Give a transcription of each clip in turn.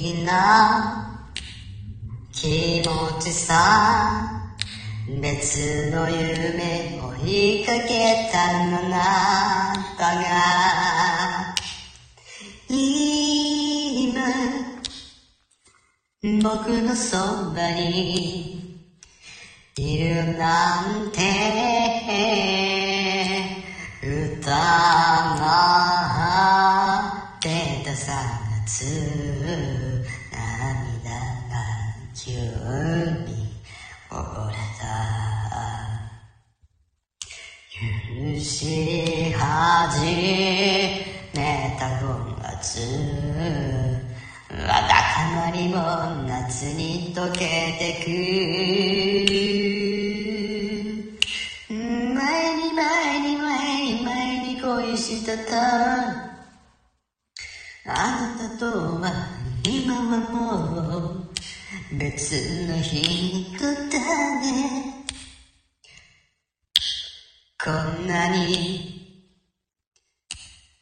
議な気持ちさ、別の夢を追いかけたのなだが、今僕のそばにいるなんて歌が出たさ、夏涙が急にほら許し始めた5月、わだかまりも夏に溶けてく。前に恋してたあなたとは今はもう別の人だね。こんなに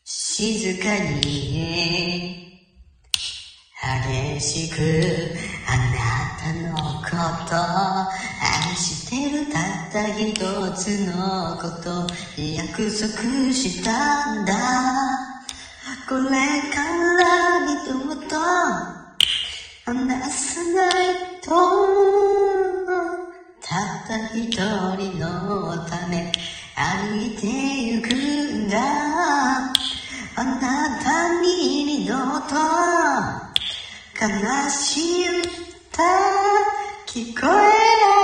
静かに激しくあなたのこと愛してる、たった一つのこと約束したんだ。これから二度と話さないと、たった一人のため歩いてゆくんだ。あなたに二度と悲しい歌聞こえない。